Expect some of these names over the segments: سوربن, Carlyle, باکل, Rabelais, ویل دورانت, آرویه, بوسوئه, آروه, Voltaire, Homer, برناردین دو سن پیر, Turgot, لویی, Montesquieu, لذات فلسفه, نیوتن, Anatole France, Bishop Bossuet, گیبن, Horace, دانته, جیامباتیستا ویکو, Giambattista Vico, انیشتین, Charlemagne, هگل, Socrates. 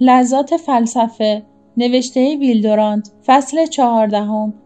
لذات فلسفه، نوشته ویل دورانت، فصل 14،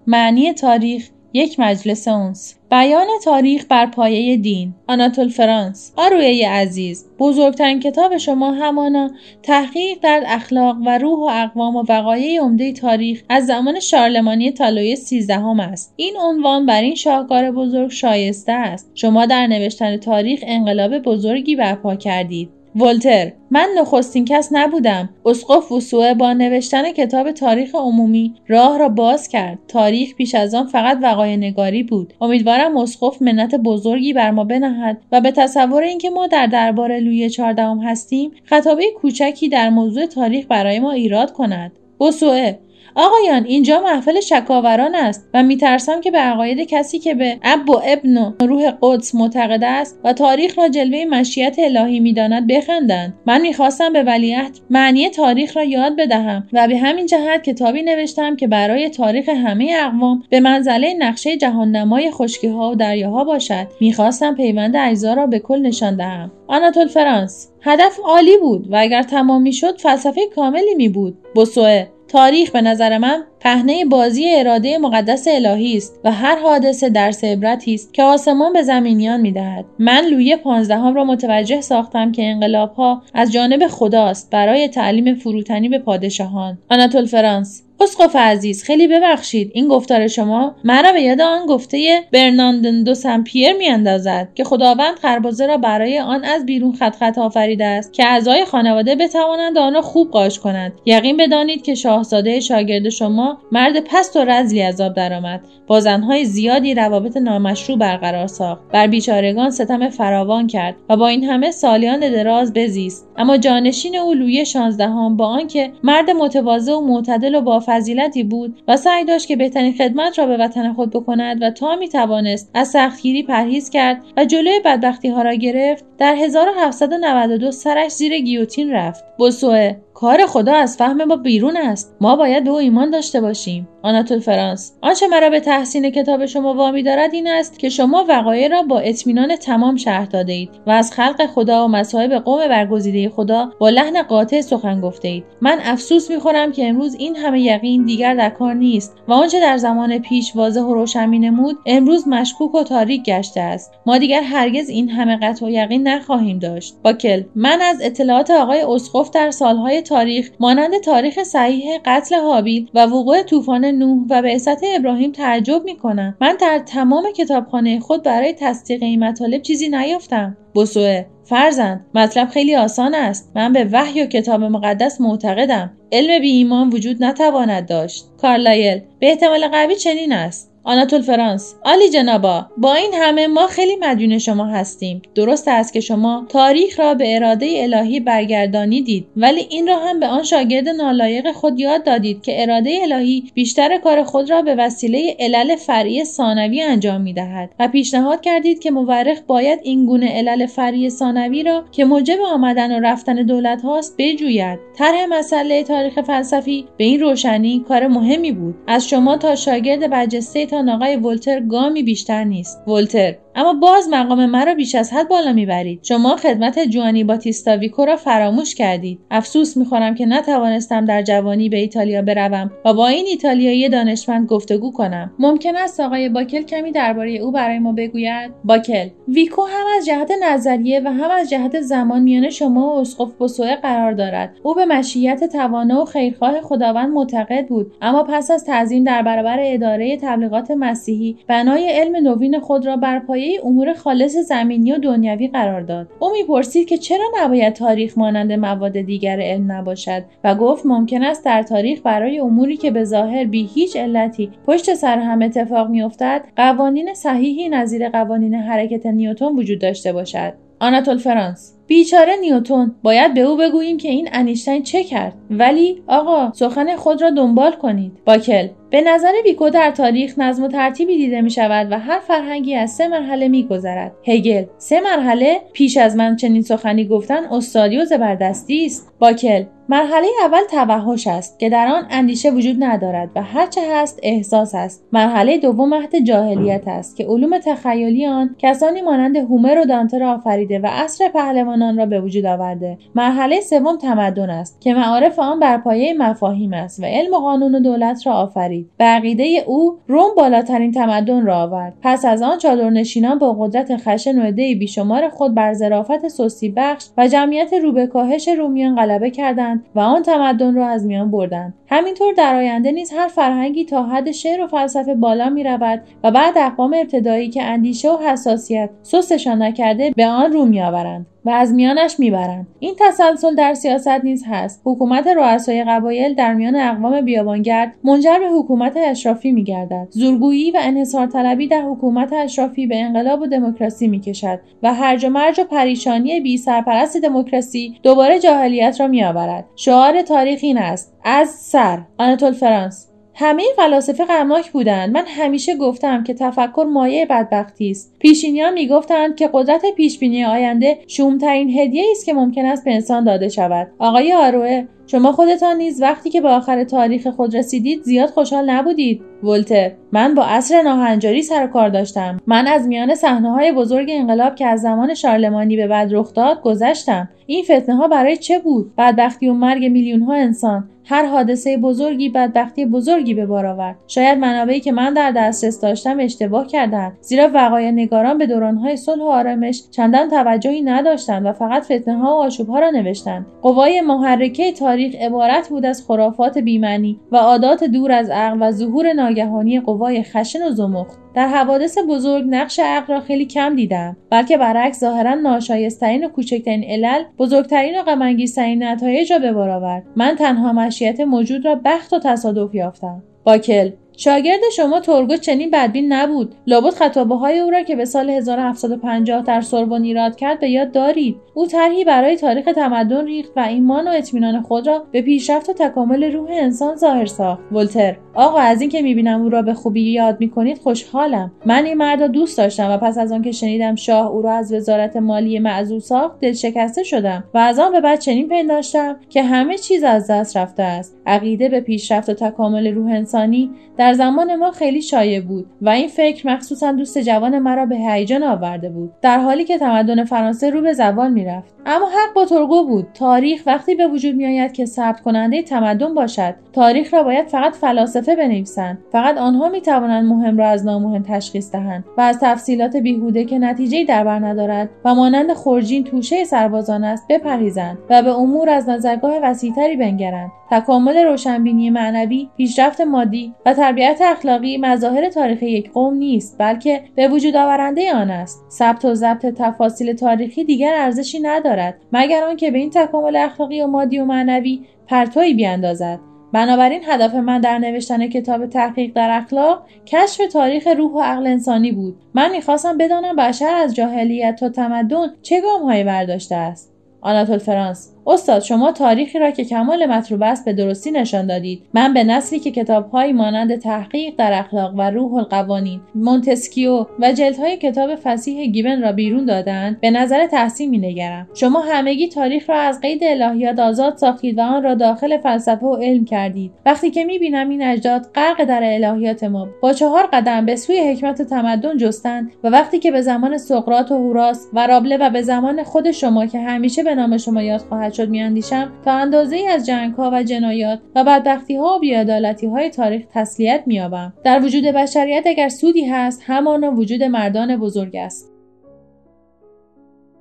معنی تاریخ، یک مجلس اونس. بیان تاریخ بر پایه دین. آناتول فرانس. آرویه عزیز، بزرگترین کتاب شما همانا تحقیق در اخلاق و روح و اقوام و وقایع عمده تاریخ از زمان شارلمانی تا لویی 13 است. این عنوان بر این شاهکار بزرگ شایسته است. شما در نوشتن تاریخ انقلاب بزرگی برپا کردید. ولتر، من نخستین کس نبودم. اسقف وسوه با نوشتن کتاب تاریخ عمومی راه را باز کرد. تاریخ پیش از آن فقط وقایع نگاری بود. امیدوارم اسقف منت بزرگی بر ما بنهاد و به تصور اینکه ما در دربار لویی 14 هستیم، خطابه کوچکی در موضوع تاریخ برای ما ایراد کند. بوسوئه، آقایان، اینجا محفل شکاوران است و میترسم که به عقاید کسی که به اب و ابن و روح قدس معتقد است و تاریخ را جلوه مشیت الهی میداند بخندند. من میخواستم به ولیعهد معنی تاریخ را یاد بدهم و به همین جهت کتابی نوشتم که برای تاریخ همه اقوام به منزله نقشه جهاننمای خشکی‌ها و دریاها باشد. میخواستم پیوند اجزا را به کل نشان دهم. آناتول فرانس، هدف عالی بود و اگر تمام میشد فلسفه کاملی میبود. بوسوئه، تاریخ به نظر من پهنه بازی اراده مقدس الهی است و هر حادثه درس عبرتی است که آسمان به زمینیان می‌دهد. من لویی 15 را متوجه ساختم که انقلاب‌ها از جانب خداست برای تعلیم فروتنی به پادشاهان. آناتول فرانس، اسقف عزیز، خیلی ببخشید، این گفتار شما مرا به یاد آن گفته برناردین دو سن پیر میاندازد که خداوند خربزه را برای آن از بیرون خط آفریده است که اعضای خانواده بتوانند آن را خوب قاش کنند. یقین بدانید که شاهزاده شاگرد شما مرد پست و رذلی از آب درآمد، با زنهای زیادی روابط نامشروع برقرار ساخت، بر بیچارگان ستم فراوان کرد و با این همه سالیان دراز بزیست. اما جانشین او لویی 16 با آنکه مرد متواضع و معتدل و با فضیلتی بود و سعی داشت که بهترین خدمت را به وطن خود بکند و تا می توانست از سختگیری پرهیز کرد و جلوی بدبختی ها را گرفت، در 1792 سرش زیر گیوتین رفت. بوسوئه، کار خدا از فهم ما بیرون است. ما باید به او ایمان داشته باشیم. آناتول فرانس، آنچه مرا به تحسین کتاب شما وامی دارد این است که شما وقایع را با اطمینان تمام شرح داده اید و از خلق خدا و مصائب قوم برگزیده خدا با لحن قاطع سخن گفته اید. من افسوس می‌خورم که امروز این همه یقین دیگر در کار نیست و آنچه در زمان پیش واضح و روشن می‌نمود امروز مشکوک و تاریک گشته است. ما دیگر هرگز این همه قطع و یقین نخواهیم داشت. باکل، من از اطلاعات آقای اسقف در سال‌های تاریخ مانند تاریخ صحیح قتل هابیل و وقوع طوفان نوح و بعثت ابراهیم تعجب می‌کنم. من در تمام کتابخانه خود برای تصدیق این مطالب چیزی نیافتم. بوسوئه، فرزند، مطلب خیلی آسان است. من به وحی و کتاب مقدس معتقدم. علم بی ایمان وجود نتواند داشت. کارلایل، به احتمال قوی چنین است. آناتول فرانس، عالی جنابا، با این همه ما خیلی مدیون شما هستیم. درست است که شما تاریخ را به اراده الهی برگردانیدید، ولی این را هم به آن شاگرد نالایق خود یاد دادید که اراده الهی بیشتر کار خود را به وسیله علل فرعی ثانوی انجام می‌دهد و پیشنهاد کردید که مورخ باید این گونه علل فرعی ثانوی را که موجب آمدن و رفتن دولت هاست بجوید. طرح مسئله تاریخ فلسفی به این روشنی کار مهمی بود. از شما تا شاگرد برجسته تا آقای ولتر گامی بیشتر نیست. ولتر، اما باز مقام مرا بیش از حد بالا میبرید. شما خدمت جیامباتیستا ویکو را فراموش کردید. افسوس میخورم که نتوانستم در جوانی به ایتالیا بروم و با این ایتالیایی دانشمند گفتگو کنم. ممکن است آقای باکل کمی درباره او برای ما بگوید؟ باکل، ویکو هم از جهت نظریه و هم از جهت زمان میان شما و اسقف بوسوئه قرار دارد. او به مشیت توانا و خیرخواه خداوند معتقد بود، اما پس از تعظیم در برابر اداره تبلیغات مسیحی بنای علم نوین خود را بر پایه امور خالص زمینی و دنیوی قرار داد. او میپرسید که چرا نباید تاریخ مانند مواد دیگر علم نباشد و گفت ممکن است در تاریخ برای اموری که به ظاهر بی هیچ علتی پشت سر هم اتفاق میافتد قوانین صحیحی نظیر قوانین حرکت نیوتن وجود داشته باشد. آناتول فرانس، بیچاره نیوتن، باید به او بگوییم که این انیشتین چه کرد. ولی آقا، سخن خود را دنبال کنید. باکل، به نظر بیکو در تاریخ نظم و ترتیبی دیده می شود و هر فرهنگی از 3 مرحله می گذرد. هگل، 3 مرحله؟ پیش از من چنین سخنی گفتن استادی و زبردستی است. باکل، مرحله اول توحش است که در آن اندیشه وجود ندارد و هرچه هست احساس است. مرحله دوم عهد جاهلیت است که علوم تخیلی آن کسانی مانند هومر و دانته را آفریده و عصر پهلوان آن را به وجود آورده. مرحله سوم تمدن است که معارف آن بر پایه مفاهیم است و علم و قانون و دولت را آفرید. به عقیده او روم بالاترین تمدن را آورد. پس از آن چادرنشینان با قدرت خشن و عده‌ای بیشمار خود بر ظرافت سستی بخش و جمعیت رو به کاهش رومیان غلبه کردند و آن تمدن را از میان بردند. همینطور در آینده نیز هر فرهنگی تا حد شعر و فلسفه بالا می‌رود و بعد اقوام ابتدایی که اندیشه و حساسیت سستشان نکرده به آن رو می‌آورند و از میانش میبرند. این تسلسل در سیاست نیز هست. حکومت رؤسای قبایل در میان اقوام بیابانگرد منجر به حکومت اشرافی میگردد. زورگویی و انحصارطلبی در حکومت اشرافی به انقلاب و دموکراسی میکشد و هرج و مرج و پریشانی بی سرپرست دموکراسی دوباره جاهلیت را میآورد. شعار تاریخ این است: از سر. آناتول فرانس. همه فلاسفه غمناک بودند. من همیشه گفتم که تفکر مایه بدبختی است. پیشینیان میگفتند که قدرت پیشبینی آینده شومترین هدیه است که ممکن است به انسان داده شود. آقای آروه، شما خودتان نیز وقتی که به آخر تاریخ خود رسیدید زیاد خوشحال نبودید. ولتر: من با عصر ناهنجاری سر و کار داشتم. من از میان صحنه‌های بزرگ انقلاب که از زمان شارلمانی به بعد رخ داد گذشتم. این فتنه‌ها برای چه بود؟ بدبختی و مرگ میلیون‌ها انسان. هر حادثه بزرگی بدبختی بزرگی به بار آورد. شاید منابعی که من در دسترس داشتم اشتباه کردند، زیرا وقایع نگاران به دوران‌های صلح و آرامش چندان توجهی نداشتند و فقط فتنه‌ها و آشوب‌ها را نوشتند. قوای محرکه تاریخ عبارت بود از خرافات بی‌معنی و عادات دور از عقل و ظهور ناگهانی قوای خشن و زمخت. در حوادث بزرگ نقش عقل را خیلی کم دیدم، بلکه برعکس ظاهراً ناشایست‌ترین و کوچکترین علل بزرگترین و غم‌انگیزترین نتایج را به بار آورد. من تنها مشیت موجود را بخت و تصادف یافتم. باکل: شاگرد شما تورگو چنین بدبین نبود. لابد خطابه‌های او را که به سال 1750 در سوربن ایراد کرد به یاد دارید. او طرحی برای تاریخ تمدن ریخت و ایمان و اطمینان خود را به پیشرفت و تکامل روح انسان ظاهر ساخت. ولتر: آقا، از اینکه می‌بینم او را به خوبی یاد می‌کنید خوشحالم. من این مرد را دوست داشتم و پس از آن که شنیدم شاه او را از وزارت مالی معزول ساخت دلشکسته شدم و از آن به بعد چنین پنداشتم که همه چیز از دست رفته است. عقیده به پیشرفت و تکامل روح انسانی در زمان ما خیلی شایع بود و این فکر مخصوصاً دوست جوان مرا به هیجان آورده بود، در حالی که تمدن فرانسه رو به زوال می‌رفت. اما حق با تورگو بود. تاریخ وقتی به وجود می‌آید که ثبت کننده تمدن باشد. تاریخ را باید فقط فلاسفه بنویسند. فقط آنها می‌توانند مهم را از نامهم تشخیص دهند و از تفصیلات بیهوده که نتیجه‌ای در بر ندارد و مانند خورجین توشه سربازان است بپریزند و به امور از نظرگاه وسیع‌تری بنگرند. تکامل روشنبینی معنوی، پیشرفت مادی و تربیت اخلاقی مظاهر تاریخ یک قوم نیست، بلکه به وجود آورنده آن است. ثبت و ضبط تفاصیل تاریخی دیگر ارزشی ندارد مگر آنکه به این تکامل اخلاقی و مادی و معنوی پرتویی بیاندازد. بنابراین هدف من در نوشتن کتاب تحقیق در اخلاق کشف تاریخ روح و عقل انسانی بود. من می‌خواستم بدانم بشر از جاهلیت تا تمدن چه گام‌هایی برداشته است. آناتول فرانس: استاد، شما تاریخی را که کمال مطلوب است به درستی نشان دادید. من به نسلی که کتاب‌های مانند تحقیق در اخلاق و روح القوانین مونتسکیو و جلدهای کتاب فصیح گیبن را بیرون دادند به نظر تحسین می‌نگرم. شما همگی تاریخ را از قید الهیات آزاد ساختید و آن را داخل فلسفه و علم کردید. وقتی که می‌بینم این اجداد غرق در الهیات ما با 4 قدم به سوی حکمت و تمدن جستند و وقتی که به زمان سقراط و هوراس و رابله و به زمان خود شما که همیشه به نام شما یاد خواهد شد می‌اندیشم، تا اندازه‌ای از جنگ‌ها و جنایات و بدبختی‌ها و بی‌عدالتی‌های تاریخ تسلیت می‌یابم. در وجود بشریت اگر سودی هست، همان وجود مردان بزرگ است.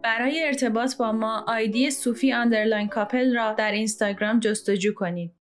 برای ارتباط با ما آیدی صوفی_کاپل را در اینستاگرام جستجو کنید.